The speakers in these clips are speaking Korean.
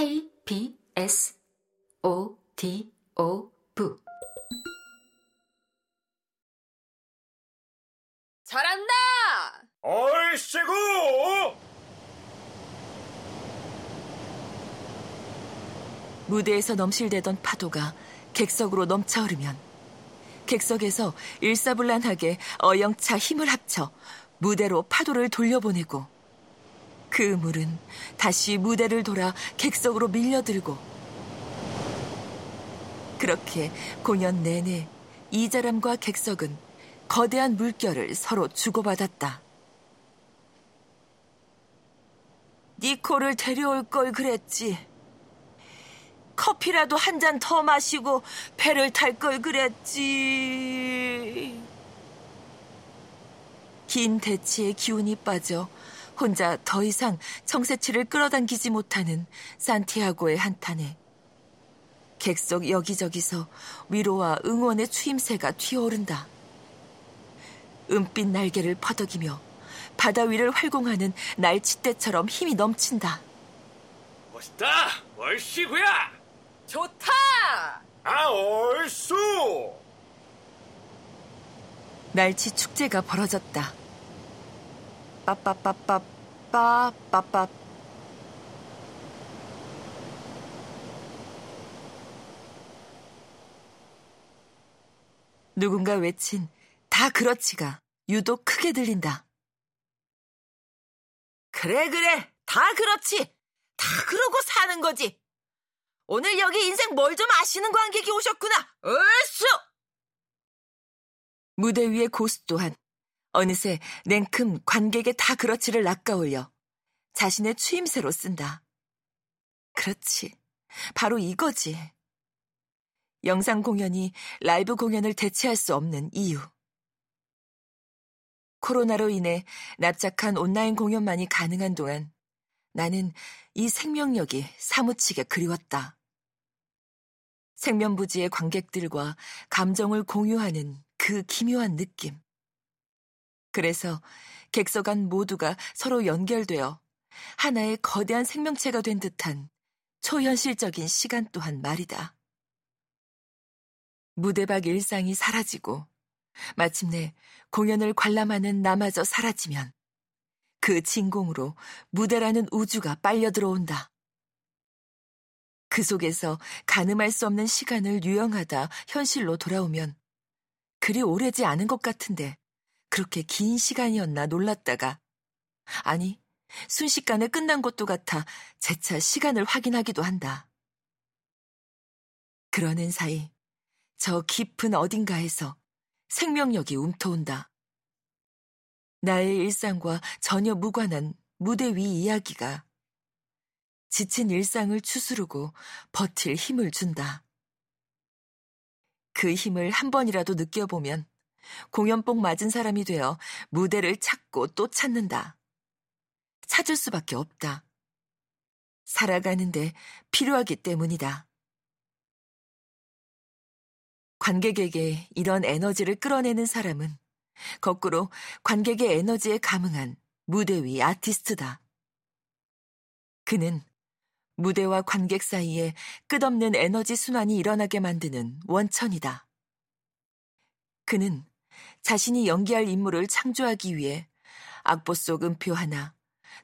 KBS ODOV 잘한다! 얼씨구! 무대에서 넘실대던 파도가 객석으로 넘쳐흐르면 객석에서 일사불란하게 어영차 힘을 합쳐 무대로 파도를 돌려보내고 그 물은 다시 무대를 돌아 객석으로 밀려들고 그렇게 공연 내내 이자람과 객석은 거대한 물결을 서로 주고받았다. 니코를 데려올 걸 그랬지. 커피라도 한 잔 더 마시고 배를 탈 걸 그랬지. 긴 대치에 기운이 빠져 혼자 더 이상 청새치를 끌어당기지 못하는 산티아고의 한탄에 객석 여기저기서 위로와 응원의 추임새가 튀어오른다. 은빛 날개를 퍼덕이며 바다 위를 활공하는 날치떼처럼 힘이 넘친다. 멋있다! 얼씨구야! 좋다! 아, 얼쑤! 날치 축제가 벌어졌다. 빠빠빠빠빠빠빠 누군가 외친 다 그렇지가 유독 크게 들린다. 그래 다 그렇지 다 그러고 사는 거지. 오늘 여기 인생 뭘 좀 아시는 관객이 오셨구나. 얼쑤! 무대 위의 고수 또한 어느새 냉큼 관객의 다 그렇지를 낚아올려 자신의 추임새로 쓴다. 그렇지, 바로 이거지. 영상 공연이 라이브 공연을 대체할 수 없는 이유. 코로나로 인해 납작한 온라인 공연만이 가능한 동안 나는 이 생명력이 사무치게 그리웠다. 생면부지의 관객들과 감정을 공유하는 그 기묘한 느낌. 그래서 객석 안 모두가 서로 연결되어 하나의 거대한 생명체가 된 듯한 초현실적인 시간 또한 말이다. 무대 밖 일상이 사라지고 마침내 공연을 관람하는 나마저 사라지면 그 진공으로 무대라는 우주가 빨려 들어온다. 그 속에서 가늠할 수 없는 시간을 유영하다 현실로 돌아오면 그리 오래지 않은 것 같은데 그렇게 긴 시간이었나 놀랐다가 아니 순식간에 끝난 것도 같아 재차 시간을 확인하기도 한다. 그러는 사이 저 깊은 어딘가에서 생명력이 움터온다. 나의 일상과 전혀 무관한 무대 위 이야기가 지친 일상을 추스르고 버틸 힘을 준다. 그 힘을 한 번이라도 느껴보면 공연복 맞은 사람이 되어 무대를 찾고 또 찾는다. 찾을 수밖에 없다. 살아가는데 필요하기 때문이다. 관객에게 이런 에너지를 끌어내는 사람은 거꾸로 관객의 에너지에 감응한 무대 위 아티스트다. 그는 무대와 관객 사이에 끝없는 에너지 순환이 일어나게 만드는 원천이다. 그는 자신이 연기할 인물을 창조하기 위해 악보 속 음표 하나,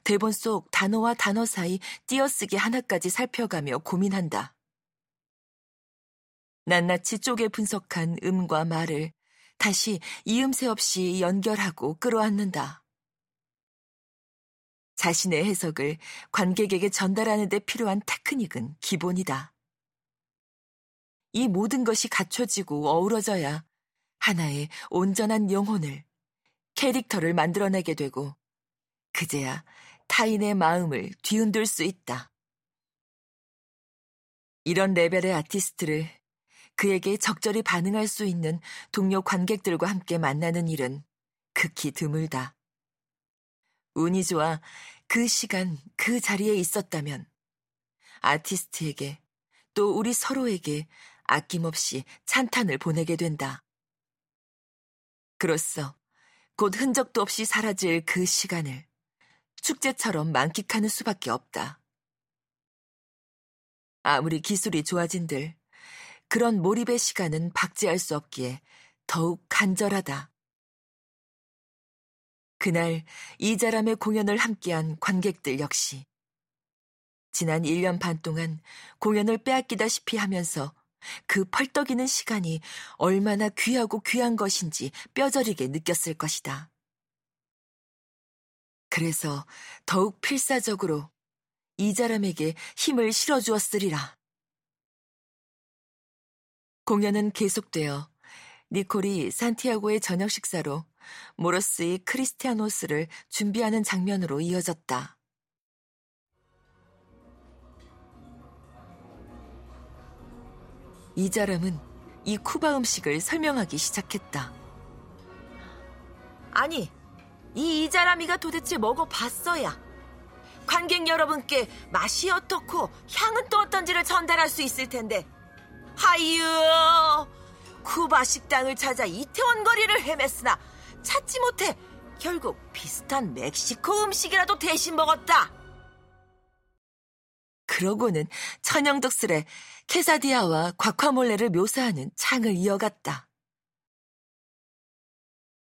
대본 속 단어와 단어 사이 띄어쓰기 하나까지 살펴가며 고민한다. 낱낱이 쪼개 분석한 음과 말을 다시 이음새 없이 연결하고 끌어안는다. 자신의 해석을 관객에게 전달하는 데 필요한 테크닉은 기본이다. 이 모든 것이 갖춰지고 어우러져야 하나의 온전한 영혼을, 캐릭터를 만들어내게 되고 그제야 타인의 마음을 뒤흔들 수 있다. 이런 레벨의 아티스트를 그에게 적절히 반응할 수 있는 동료 관객들과 함께 만나는 일은 극히 드물다. 운이 좋아 그 시간, 그 자리에 있었다면 아티스트에게 또 우리 서로에게 아낌없이 찬탄을 보내게 된다. 그로써 곧 흔적도 없이 사라질 그 시간을 축제처럼 만끽하는 수밖에 없다. 아무리 기술이 좋아진들 그런 몰입의 시간은 박제할 수 없기에 더욱 간절하다. 그날 이자람의 공연을 함께한 관객들 역시 지난 1년 반 동안 공연을 빼앗기다시피 하면서 그 펄떡이는 시간이 얼마나 귀하고 귀한 것인지 뼈저리게 느꼈을 것이다. 그래서 더욱 필사적으로 이자람에게 힘을 실어주었으리라. 공연은 계속되어 니콜이 산티아고의 저녁 식사로 모로스의 크리스티아노스를 준비하는 장면으로 이어졌다. 이자람은 이 쿠바 음식을 설명하기 시작했다. 아니, 이 이자람이가 도대체 먹어봤어야 관객 여러분께 맛이 어떻고 향은 또 어떤지를 전달할 수 있을 텐데, 하이유, 쿠바 식당을 찾아 이태원 거리를 헤맸으나 찾지 못해 결국 비슷한 멕시코 음식이라도 대신 먹었다. 그러고는 천연덕스레 케사디아와 과카몰레를 묘사하는 창을 이어갔다.